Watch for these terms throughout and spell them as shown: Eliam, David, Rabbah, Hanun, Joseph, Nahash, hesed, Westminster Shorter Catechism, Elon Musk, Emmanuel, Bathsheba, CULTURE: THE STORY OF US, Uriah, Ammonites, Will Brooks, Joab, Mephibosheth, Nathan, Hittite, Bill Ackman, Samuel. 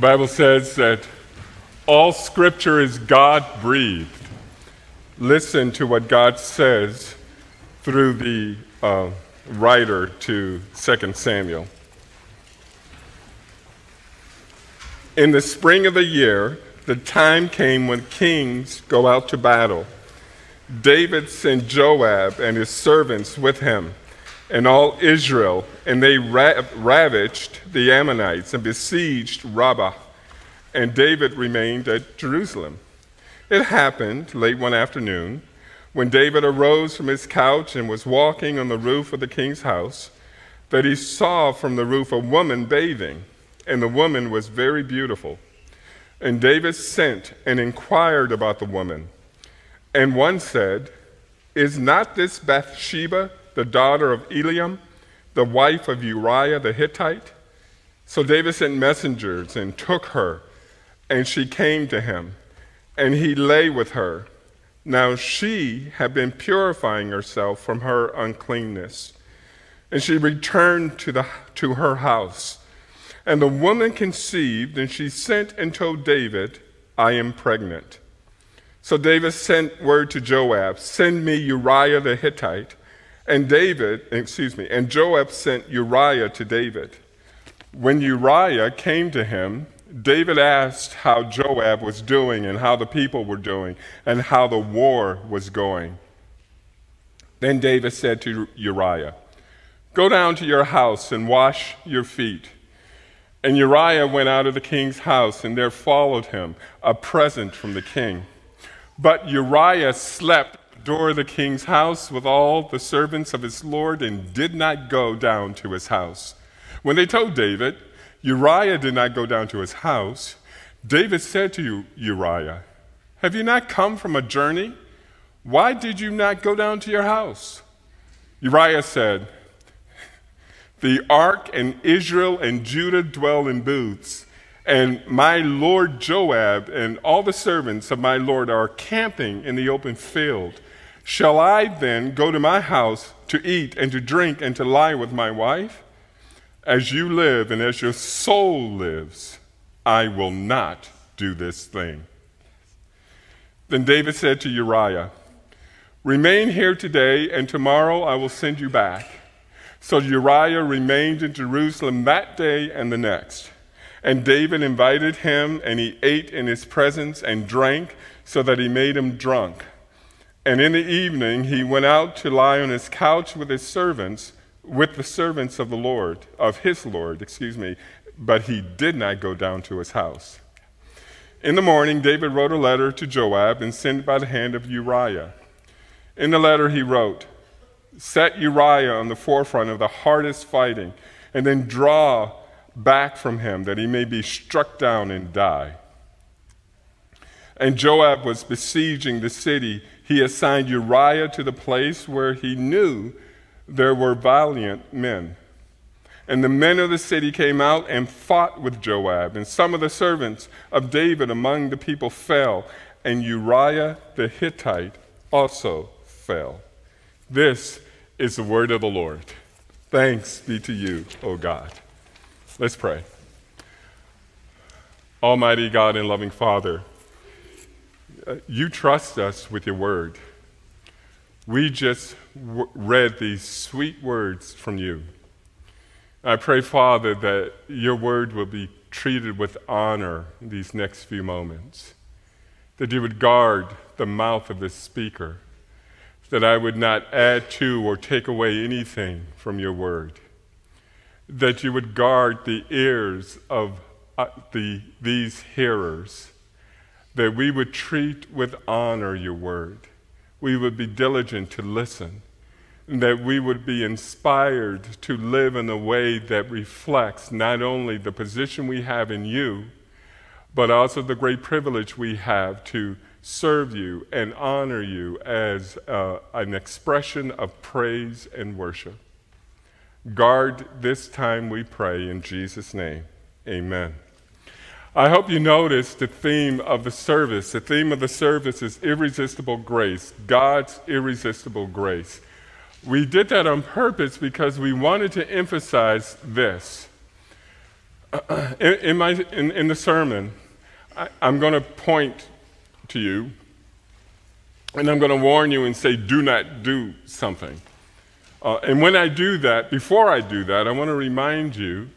The Bible says that all Scripture is God-breathed. Listen to what God says through the writer to 2 Samuel. In the spring of the year, the time came when kings go out to battle. David sent Joab and his servants with him and all Israel, and they ravaged the Ammonites and besieged Rabbah, and David remained at Jerusalem. It happened late one afternoon when David arose from his couch and was walking on the roof of the king's house that he saw from the roof a woman bathing, and the woman was very beautiful. And David sent and inquired about the woman. And one said, "Is not this Bathsheba, the daughter of Eliam, the wife of Uriah the Hittite?" So David sent messengers and took her, and she came to him, and he lay with her. Now she had been purifying herself from her uncleanness, and she returned to her house. And the woman conceived, and she sent and told David, "I am pregnant." So David sent word to Joab, "Send me Uriah the Hittite." And Joab sent Uriah to David. When Uriah came to him, David asked how Joab was doing and how the people were doing and how the war was going. Then David said to Uriah, "Go down to your house and wash your feet." And Uriah went out of the king's house, and there followed him a present from the king. But Uriah slept at the door of the king's house with all the servants of his lord and did not go down to his house. When they told David, Uriah did not go down to his house, David said to Uriah, "Have you not come from a journey? Why did you not go down to your house?" Uriah said, "The ark and Israel and Judah dwell in booths, and my lord Joab and all the servants of my lord are camping in the open field. Shall I then go to my house to eat and to drink and to lie with my wife? As you live and as your soul lives, I will not do this thing." Then David said to Uriah, "Remain here today, and tomorrow I will send you back." So Uriah remained in Jerusalem that day and the next. And David invited him, and he ate in his presence and drank, so that he made him drunk. And in the evening he went out to lie on his couch with his servants, with the servants of the Lord, of his Lord, but he did not go down to his house. In the morning David wrote a letter to Joab and sent it by the hand of Uriah. In the letter he wrote, "Set Uriah on the forefront of the hardest fighting, and then draw back from him that he may be struck down and die." And Joab was besieging the city. He assigned Uriah to the place where he knew there were valiant men. And the men of the city came out and fought with Joab, and some of the servants of David among the people fell, and Uriah the Hittite also fell. This is the word of the Lord. Thanks be to you, O God. Let's pray. Almighty God and loving Father, you trust us with your word. We just read these sweet words from you. I pray, Father, that your word will be treated with honor in these next few moments, that you would guard the mouth of this speaker, that I would not add to or take away anything from your word, that you would guard the ears of these hearers, that we would treat with honor your word, we would be diligent to listen, and that we would be inspired to live in a way that reflects not only the position we have in you, but also the great privilege we have to serve you and honor you as an expression of praise and worship. Guard this time, we pray, in Jesus' name. Amen. I hope you noticed the theme of the service. The theme of the service is irresistible grace, God's irresistible grace. We did that on purpose because we wanted to emphasize this. In the sermon, I'm going to point to you, and I'm going to warn you and say, do not do something. And when I do that, before I do that, I want to remind you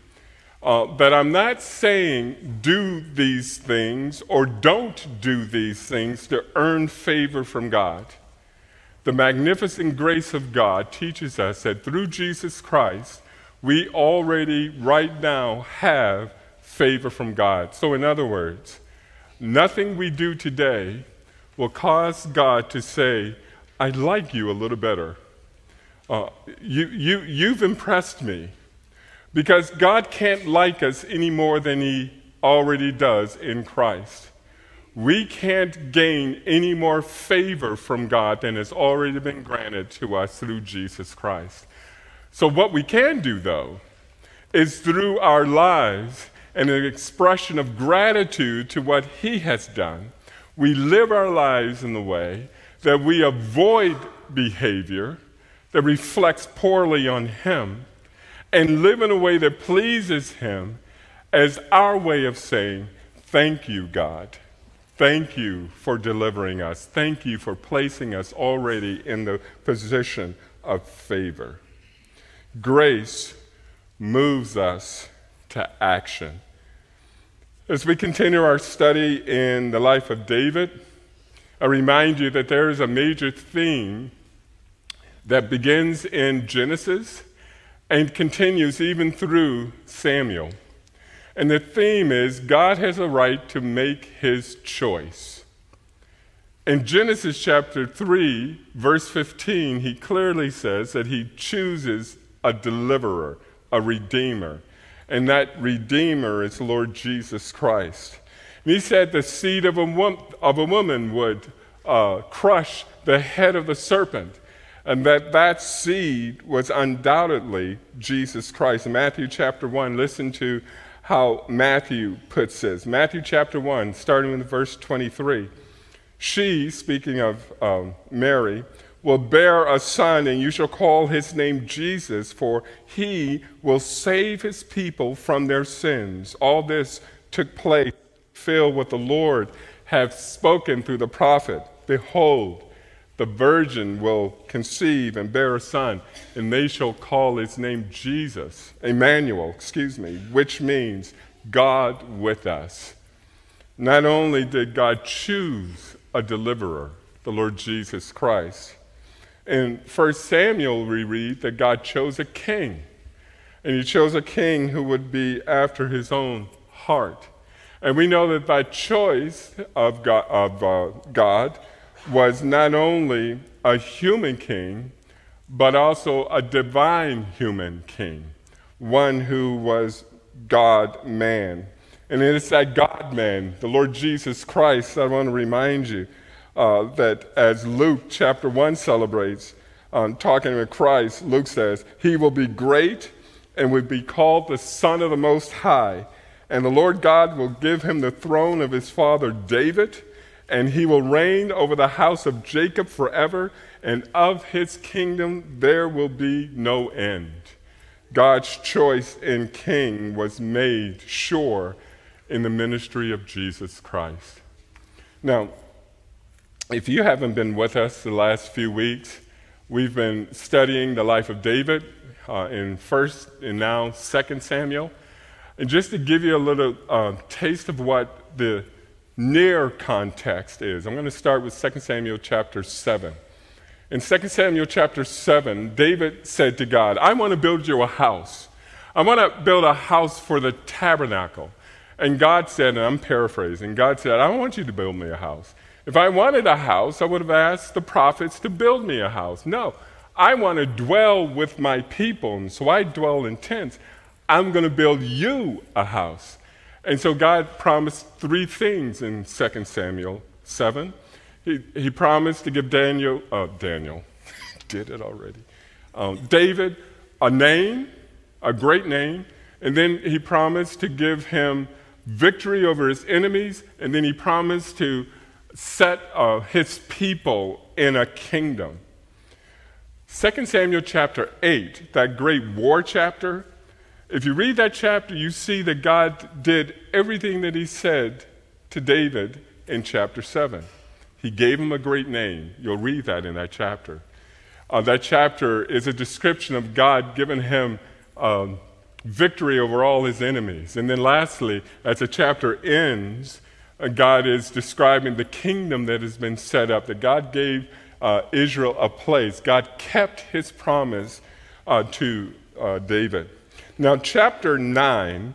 that I'm not saying do these things or don't do these things to earn favor from God. The magnificent grace of God teaches us that through Jesus Christ, we already right now have favor from God. So in other words, nothing we do today will cause God to say, I like you a little better. You've impressed me, because God can't like us any more than he already does in Christ. We can't gain any more favor from God than has already been granted to us through Jesus Christ. So what we can do, though, is through our lives and an expression of gratitude to what he has done, we live our lives in the way that we avoid behavior that reflects poorly on him, and live in a way that pleases him as our way of saying, thank you, God. Thank you for delivering us. Thank you for placing us already in the position of favor. Grace moves us to action. As we continue our study in the life of David, I remind you that there is a major theme that begins in Genesis and continues even through Samuel. And the theme is God has a right to make his choice. In Genesis chapter 3, verse 15, he clearly says that he chooses a deliverer, a redeemer. And that redeemer is Lord Jesus Christ. And he said the seed of a woman would crush the head of the serpent. And that seed was undoubtedly Jesus Christ. In Matthew chapter 1, listen to how Matthew puts this. Matthew chapter 1, starting with verse 23. She, speaking of Mary, will bear a son, and you shall call his name Jesus, for he will save his people from their sins. All this took place, fulfilled what the Lord hath spoken through the prophet. Behold, the virgin will conceive and bear a son, and they shall call his name Jesus, Emmanuel, which means God with us. Not only did God choose a deliverer, the Lord Jesus Christ, in 1 Samuel we read that God chose a king, and he chose a king who would be after his own heart. And we know that by choice of God, was not only a human king, but also a divine human king, one who was God-man. And it's that God-man, the Lord Jesus Christ, I want to remind you that as Luke chapter 1 celebrates, talking with Christ, Luke says, he will be great and will be called the Son of the Most High. And the Lord God will give him the throne of his father David, and he will reign over the house of Jacob forever, and of his kingdom there will be no end. God's choice in king was made sure in the ministry of Jesus Christ. Now, if you haven't been with us the last few weeks, we've been studying the life of David in 1st and now 2nd Samuel. And just to give you a little taste of what the near context is, I'm going to start with 2 Samuel chapter 7. In 2 Samuel chapter 7, David said to God, I want to build you a house. I want to build a house for the tabernacle. And God said, and I'm paraphrasing, God said, I don't want you to build me a house. If I wanted a house, I would have asked the prophets to build me a house. No, I want to dwell with my people, and so I dwell in tents. I'm going to build you a house. And so God promised three things in 2 Samuel 7. He promised to give David a name, a great name, and then he promised to give him victory over his enemies, and then he promised to set his people in a kingdom. 2 Samuel chapter 8, that great war chapter, If you read that chapter, you see that God did everything that he said to David in chapter 7. He gave him a great name. You'll read that in that chapter. That chapter is a description of God giving him victory over all his enemies. And then lastly, as the chapter ends, God is describing the kingdom that has been set up, that God gave Israel a place. God kept his promise to David. Now, chapter 9,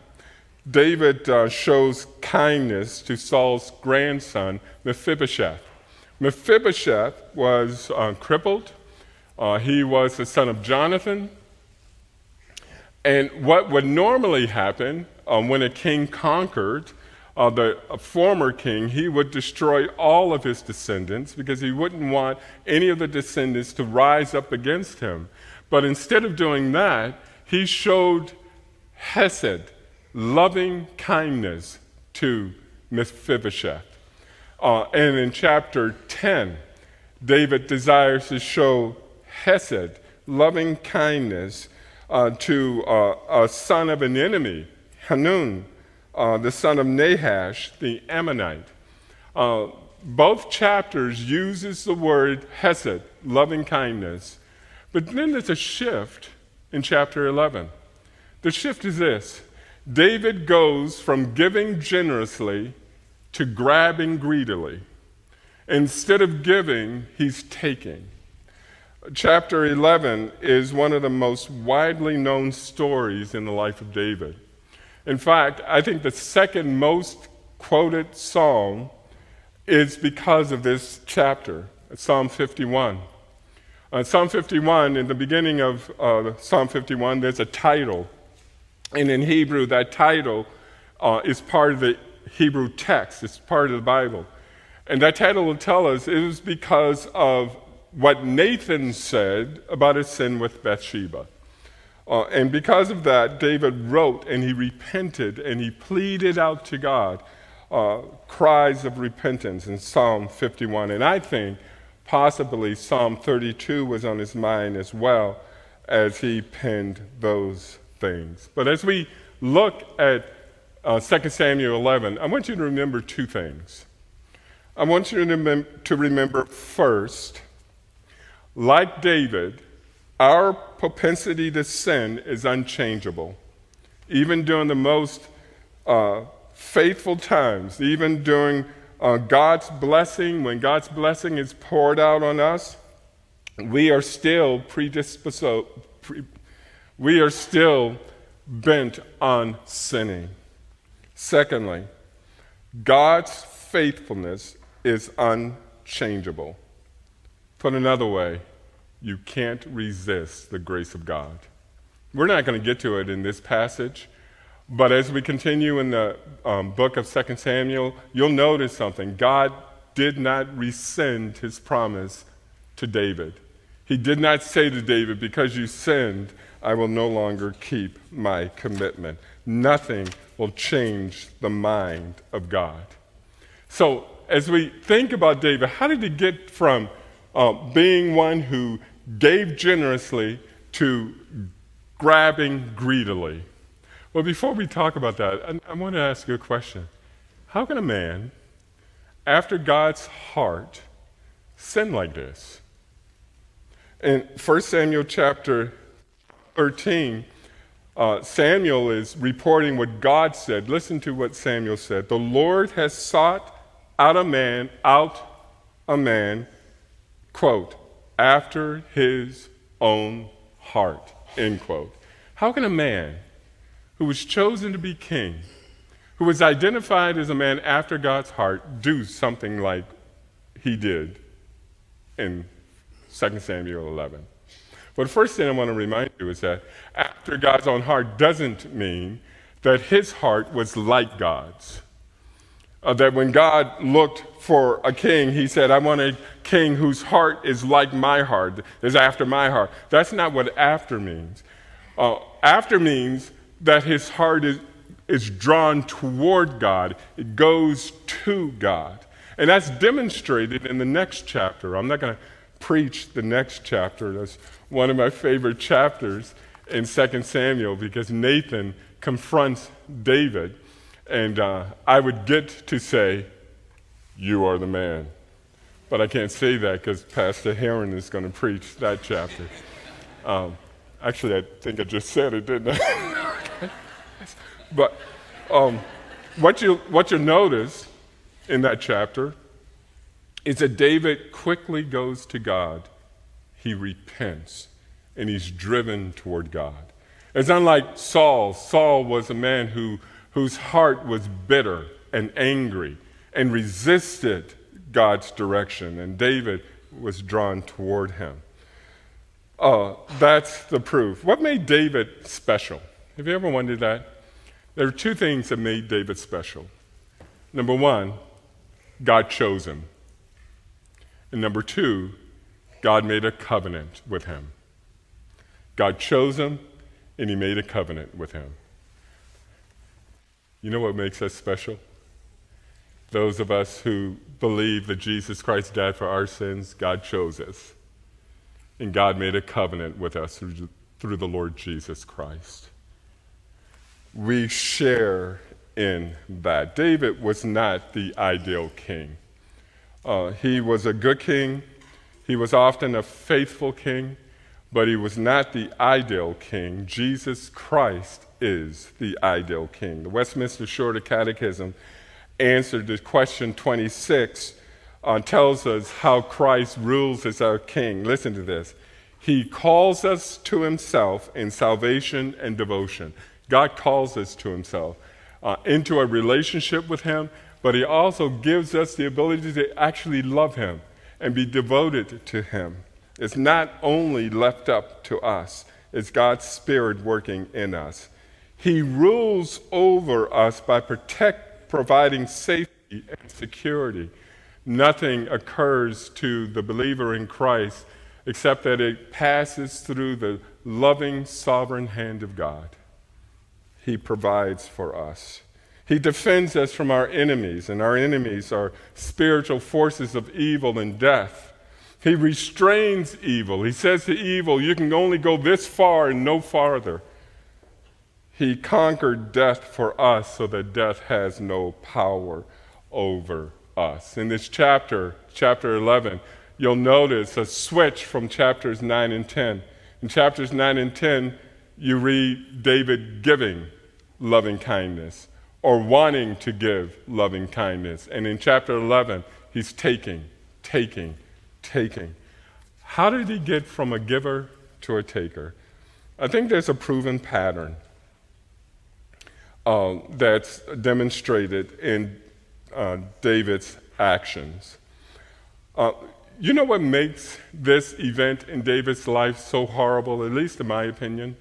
David shows kindness to Saul's grandson, Mephibosheth. Mephibosheth was crippled. He was the son of Jonathan. And what would normally happen when a king conquered, the former king, he would destroy all of his descendants because he wouldn't want any of the descendants to rise up against him. But instead of doing that, he showed hesed, loving kindness to Mephibosheth. And in chapter 10, David desires to show hesed, loving kindness to a son of an enemy, Hanun, the son of Nahash, the Ammonite. Both chapters uses the word hesed, loving kindness. But then there's a shift in chapter 11. The shift is this. David goes from giving generously to grabbing greedily. Instead of giving, he's taking. Chapter 11 is one of the most widely known stories in the life of David. In fact, I think the second most quoted psalm is because of this chapter, Psalm 51. Psalm 51, in the beginning of Psalm 51, there's a title. And in Hebrew, that title is part of the Hebrew text. It's part of the Bible. And that title will tell us it was because of what Nathan said about his sin with Bathsheba. And because of that, David wrote, and he repented, and he pleaded out to God cries of repentance in Psalm 51. And I think possibly Psalm 32 was on his mind as well as he penned those things. But as we look at 2 Samuel 11, I want you to remember two things. I want you to remember first, like David, our propensity to sin is unchangeable. Even during the most faithful times, even during God's blessing, when God's blessing is poured out on us, we are still bent on sinning. Secondly, God's faithfulness is unchangeable. Put another way, you can't resist the grace of God. We're not going to get to it in this passage, but as we continue in the book of 2 Samuel, you'll notice something. God did not rescind his promise to David. He did not say to David, because you sinned, I will no longer keep my commitment. Nothing will change the mind of God. So as we think about David, how did he get from being one who gave generously to grabbing greedily? Well, before we talk about that, I want to ask you a question. How can a man, after God's heart, sin like this? In 1 Samuel chapter 13, Samuel is reporting what God said. Listen to what Samuel said. The Lord has sought out a man, quote, after his own heart, end quote. How can a man who was chosen to be king, who was identified as a man after God's heart, do something like he did in 2 Samuel 11? Well, the first thing I want to remind you is that after God's own heart doesn't mean that his heart was like God's. That when God looked for a king, he said, I want a king whose heart is like my heart, is after my heart. That's not what after means. After means that his heart is drawn toward God. It goes to God. And that's demonstrated in the next chapter. I'm not going to preach the next chapter. That's one of my favorite chapters in 2 Samuel because Nathan confronts David, and I would get to say, you are the man. But I can't say that because Pastor Heron is going to preach that chapter. Actually, I think I just said it, didn't I? But what you'll notice in that chapter is that David quickly goes to God. He repents, and he's driven toward God. It's unlike Saul. Saul was a man whose heart was bitter and angry and resisted God's direction, and David was drawn toward him. That's the proof. What made David special? Have you ever wondered that? There are two things that made David special. Number one, God chose him. And number two, God made a covenant with him. God chose him, and he made a covenant with him. You know what makes us special? Those of us who believe that Jesus Christ died for our sins, God chose us. And God made a covenant with us through the Lord Jesus Christ. We share in that. David was not the ideal king. He was a good king. He was often a faithful king, but he was not the ideal king. Jesus Christ is the ideal king. The Westminster Shorter Catechism answered to question 26 tells us how Christ rules as our king. Listen to this. He calls us to himself in salvation and devotion. God calls us to himself into a relationship with him, but he also gives us the ability to actually love him and be devoted to him. It's not only left up to us. It's God's Spirit working in us. He rules over us by providing safety and security. Nothing occurs to the believer in Christ except that it passes through the loving, sovereign hand of God. He provides for us. He defends us from our enemies, and our enemies are spiritual forces of evil and death. He restrains evil. He says to evil, you can only go this far and no farther. He conquered death for us so that death has no power over us. In this chapter, chapter 11, you'll notice a switch from chapters 9 and 10. In chapters 9 and 10, you read David giving loving kindness or wanting to give loving kindness. And in chapter 11, he's taking. How did he get from a giver to a taker? I think there's a proven pattern that's demonstrated in David's actions. You know what makes this event in David's life so horrible, at least in my opinion?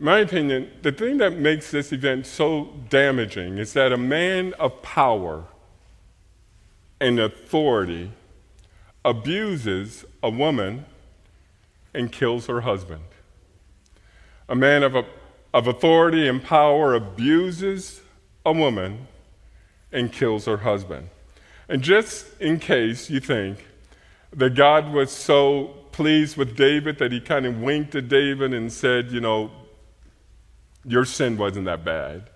In my opinion, the thing that makes this event so damaging is that a man of power and authority abuses a woman and kills her husband. A man of authority and power abuses a woman and kills her husband. And just in case you think that God was so pleased with David that he kind of winked at David and said, you know, your sin wasn't that bad.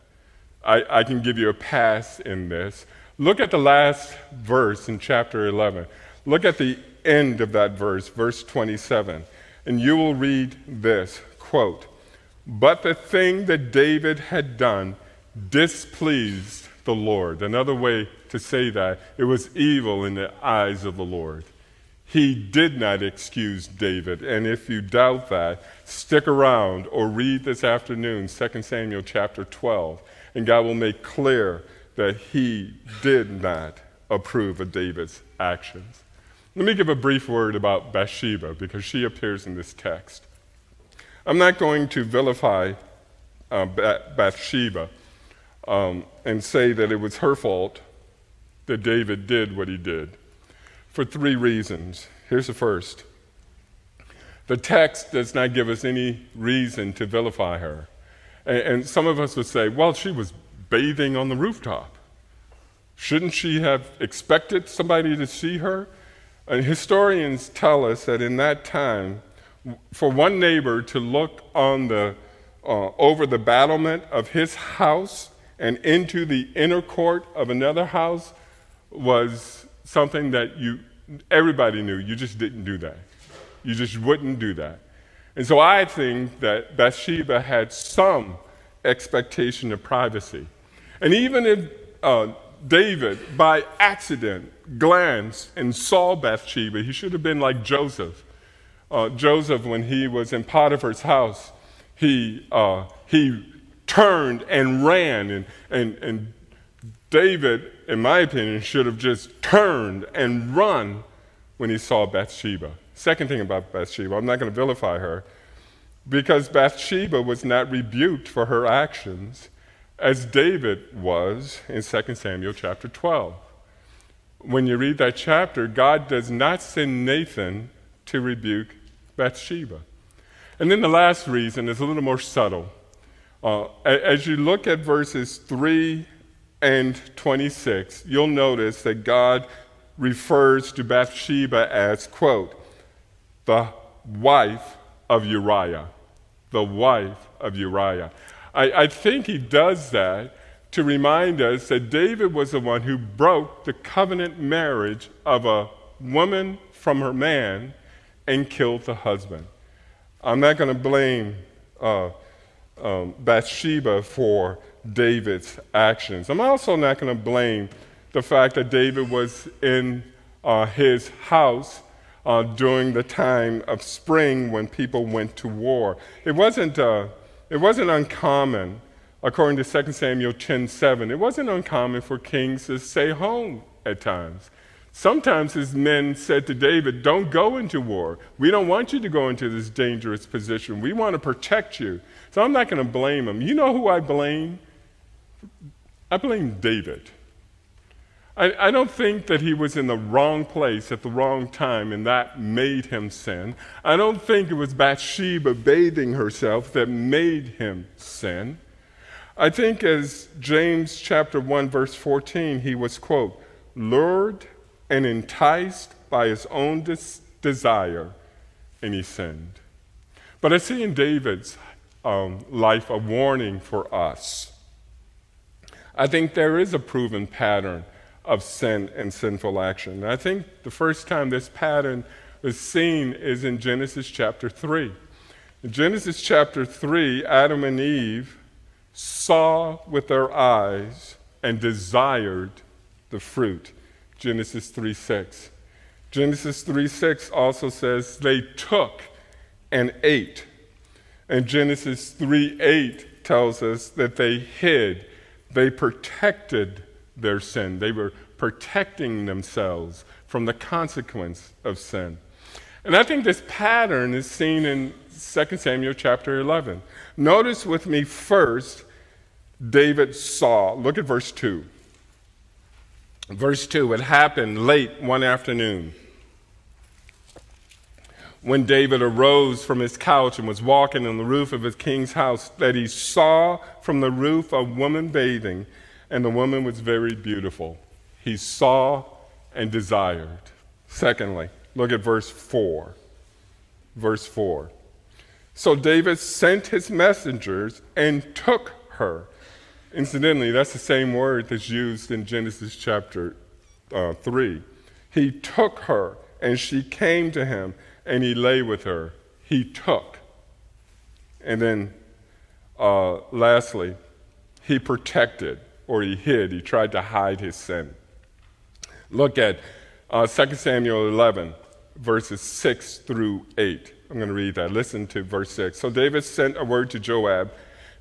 I can give you a pass in this. Look at the last verse in chapter 11. Look at the end of that verse, verse 27. And you will read this, quote, "But the thing that David had done displeased the Lord." Another way to say that, it was evil in the eyes of the Lord. He did not excuse David. And if you doubt that, stick around or read this afternoon 2 Samuel chapter 12, and God will make clear that he did not approve of David's actions. Let me give a brief word about Bathsheba because she appears in this text. I'm not going to vilify Bathsheba and say that it was her fault that David did what he did for three reasons. Here's the first. The text does not give us any reason to vilify her. And some of us would say, well, she was bathing on the rooftop. Shouldn't she have expected somebody to see her? And historians tell us that in that time, for one neighbor to look on the over the battlement of his house and into the inner court of another house was something that everybody knew. You just didn't do that. You just wouldn't do that. And so I think that Bathsheba had some expectation of privacy. And even if David, by accident, glanced and saw Bathsheba, he should have been like Joseph. Joseph, when he was in Potiphar's house, he turned and ran, and David, in my opinion, should have just turned and run when he saw Bathsheba. Second thing about Bathsheba, I'm not going to vilify her, because Bathsheba was not rebuked for her actions as David was in 2 Samuel chapter 12. When you read that chapter, God does not send Nathan to rebuke Bathsheba. And then the last reason is a little more subtle. As you look at verses 3 and 26, you'll notice that God refers to Bathsheba as, quote, the wife of Uriah. The wife of Uriah. I think he does that to remind us that David was the one who broke the covenant marriage of a woman from her man and killed the husband. I'm not going to blame Bathsheba for David's actions. I'm also not going to blame the fact that David was in his house during the time of spring when people went to war. It wasn't uncommon, according to 2 Samuel 10:7, it wasn't uncommon for kings to stay home at times. Sometimes his men said to David, don't go into war. We don't want you to go into this dangerous position. We want to protect you. So I'm not going to blame him. You know who I blame? I blame David. I don't think that he was in the wrong place at the wrong time, and that made him sin. I don't think it was Bathsheba bathing herself that made him sin. I think as James chapter 1, verse 14, he was, quote, lured and enticed by his own desire, and he sinned. But I see in David's life a warning for us. I think there is a proven pattern of sin and sinful action. And I think the first time this pattern is seen is in Genesis chapter 3. In Genesis chapter 3, Adam and Eve saw with their eyes and desired the fruit. Genesis 3:6. Genesis 3:6 also says they took and ate. And Genesis 3:8 tells us that they hid. They protected their sin. They were protecting themselves from the consequence of sin. And I think this pattern is seen in 2 Samuel chapter 11. Notice with me first, David saw. Look at verse 2. Verse 2, it happened late one afternoon when David arose from his couch and was walking on the roof of his king's house that he saw from the roof a woman bathing, and the woman was very beautiful. He saw and desired. Secondly, look at verse 4. Verse 4. So David sent his messengers and took her. Incidentally, that's the same word that's used in Genesis chapter 3. He took her, and she came to him, and he lay with her. He took. And then lastly, he protected, or he hid. He tried to hide his sin. Look at 2 Samuel 11, verses 6 through 8. I'm going to read that. Listen to verse 6. So David sent a word to Joab,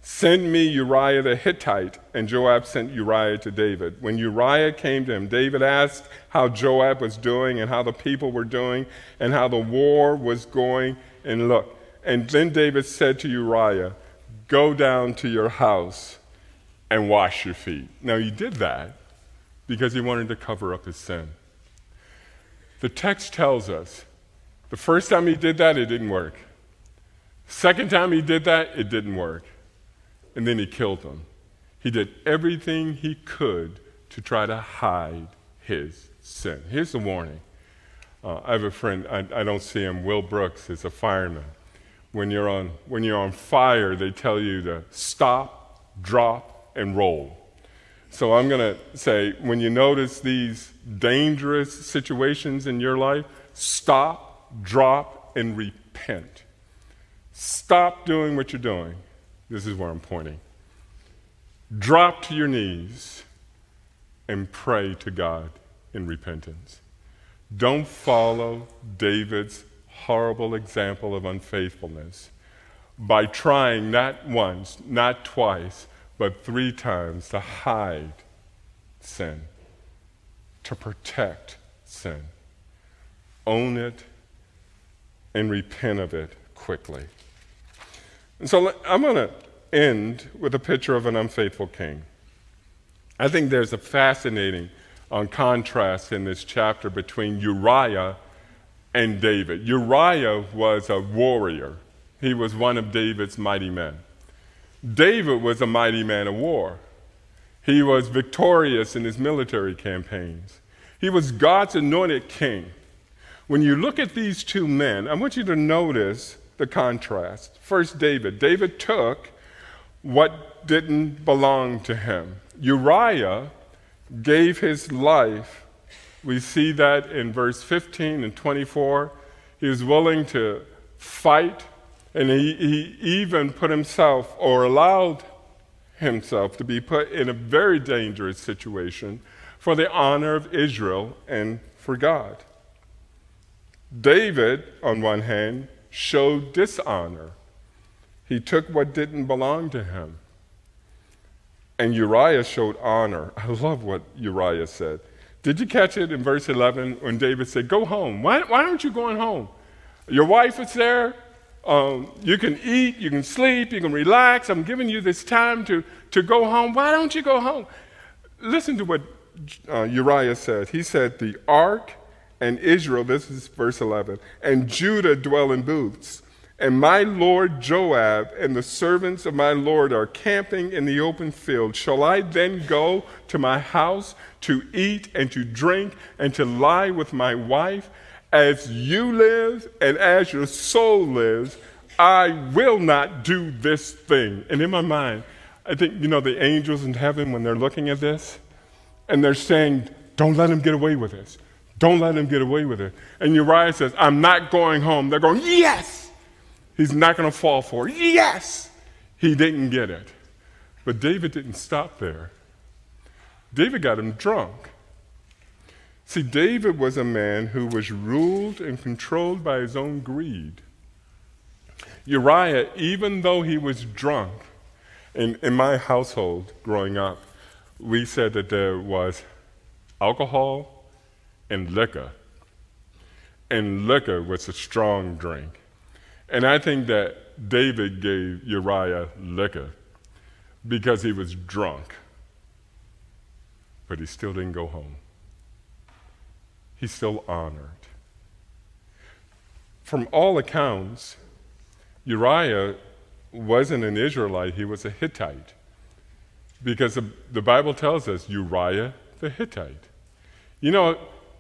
send me Uriah the Hittite. And Joab sent Uriah to David. When Uriah came to him, David asked how Joab was doing and how the people were doing and how the war was going. And look, and then David said to Uriah, go down to your house and wash your feet. Now he did that because he wanted to cover up his sin. The text tells us the first time he did that, it didn't work. Second time he did that, it didn't work. And then he killed them. He did everything he could to try to hide his sin. Here's the warning. I have a friend, I don't see him, Will Brooks is a fireman. When you're on fire, they tell you to stop, drop, and roll. So I'm going to say, when you notice these dangerous situations in your life, stop, drop, and repent. Stop doing what you're doing. This is where I'm pointing. Drop to your knees and pray to God in repentance. Don't follow David's horrible example of unfaithfulness by trying not once, not twice, but 3 times to hide sin, to protect sin. Own it and repent of it quickly. And so I'm going to end with a picture of an unfaithful king. I think there's a fascinating contrast in this chapter between Uriah and David. Uriah was a warrior. He was one of David's mighty men. David was a mighty man of war. He was victorious in his military campaigns. He was God's anointed king. When you look at these two men, I want you to notice the contrast. First, David. David took what didn't belong to him. Uriah gave his life. We see that in verse 15 and 24. He was willing to fight, and he even put himself, or allowed himself, to be put in a very dangerous situation for the honor of Israel and for God. David, on one hand, showed dishonor. He took what didn't belong to him. And Uriah showed honor. I love what Uriah said. Did you catch it in verse 11 when David said, go home? Why aren't you going home? Your wife is there. You can eat, you can sleep, you can relax. I'm giving you this time to go home. Why don't you go home? Listen to what Uriah said. He said, the ark and Israel, this is verse 11, and Judah dwell in booths. And my lord Joab and the servants of my lord are camping in the open field. Shall I then go to my house to eat and to drink and to lie with my wife? As you live and as your soul lives, I will not do this thing. And in my mind, I think, you know, the angels in heaven, when they're looking at this, and they're saying, don't let him get away with this. Don't let him get away with it. And Uriah says, I'm not going home. They're going, yes! He's not going to fall for it. Yes! He didn't get it. But David didn't stop there. David got him drunk. See, David was a man who was ruled and controlled by his own greed. Uriah, even though he was drunk, in my household growing up, we said that there was alcohol and liquor. And liquor was a strong drink. And I think that David gave Uriah liquor because he was drunk, but he still didn't go home. He still honored. From all accounts, Uriah wasn't an Israelite, he was a Hittite, because the Bible tells us Uriah the Hittite. You know,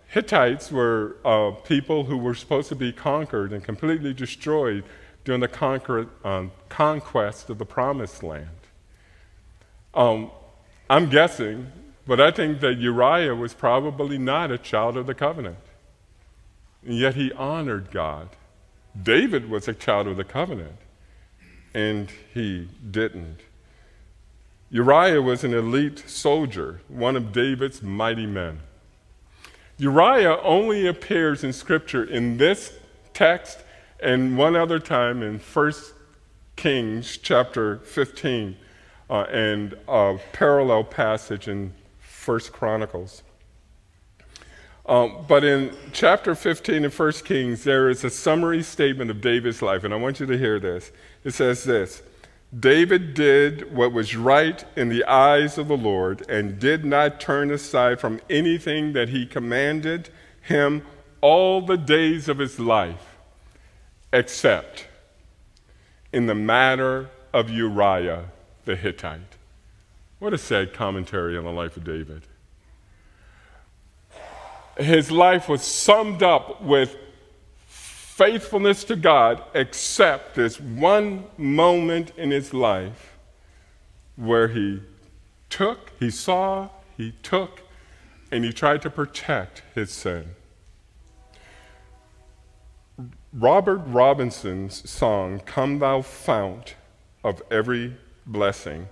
Hittites were people who were supposed to be conquered and completely destroyed during the conquest of the Promised Land. I'm guessing, but I think that Uriah was probably not a child of the covenant. And yet he honored God. David was a child of the covenant, and he didn't. Uriah was an elite soldier, one of David's mighty men. Uriah only appears in Scripture in this text and one other time in 1 Kings chapter 15 and a parallel passage in 1 Chronicles. But in chapter 15 of 1 Kings, there is a summary statement of David's life, and I want you to hear this. It says this, David did what was right in the eyes of the Lord and did not turn aside from anything that he commanded him all the days of his life, except in the matter of Uriah the Hittite. What a sad commentary on the life of David. his life was summed up with faithfulness to God, except this one moment in his life where he took, and he tried to protect his sin. Robert Robinson's song, "Come Thou Fount of Every Blessing,"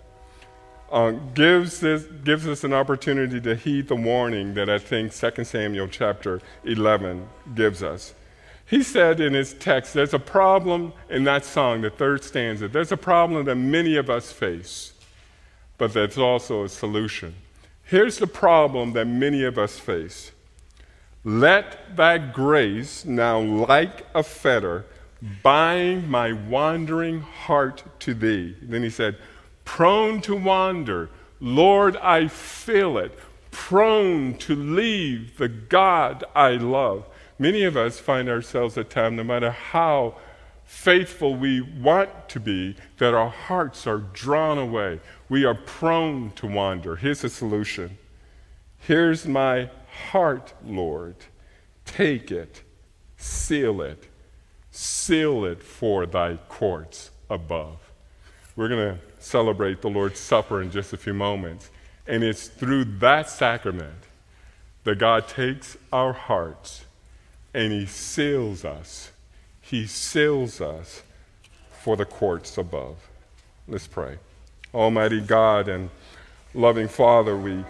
gives us an opportunity to heed the warning that I think 2 Samuel chapter 11 gives us. He said in his text, there's a problem in that song, the third stanza. There's a problem that many of us face, but there's also a solution. Here's the problem that many of us face. Let thy grace now, like a fetter, bind my wandering heart to thee. Then he said, prone to wander, Lord, I feel it, prone to leave the God I love. Many of us find ourselves at times, no matter how faithful we want to be, that our hearts are drawn away. We are prone to wander. Here's the solution. Here's my heart, Lord. Take it, seal it. Seal it for thy courts above. We're going to celebrate the Lord's Supper in just a few moments. And it's through that sacrament that God takes our hearts and he seals us. He seals us for the courts above. Let's pray. Almighty God and loving Father,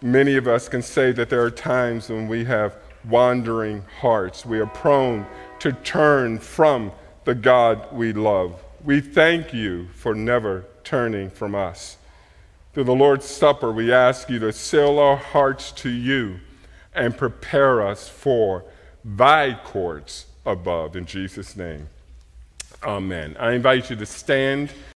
many of us can say that there are times when we have wandering hearts. We are prone to turn from the God we love. We thank you for never turning from us. Through the Lord's Supper, we ask you to seal our hearts to you and prepare us for thy courts above. In Jesus' name, amen. I invite you to stand.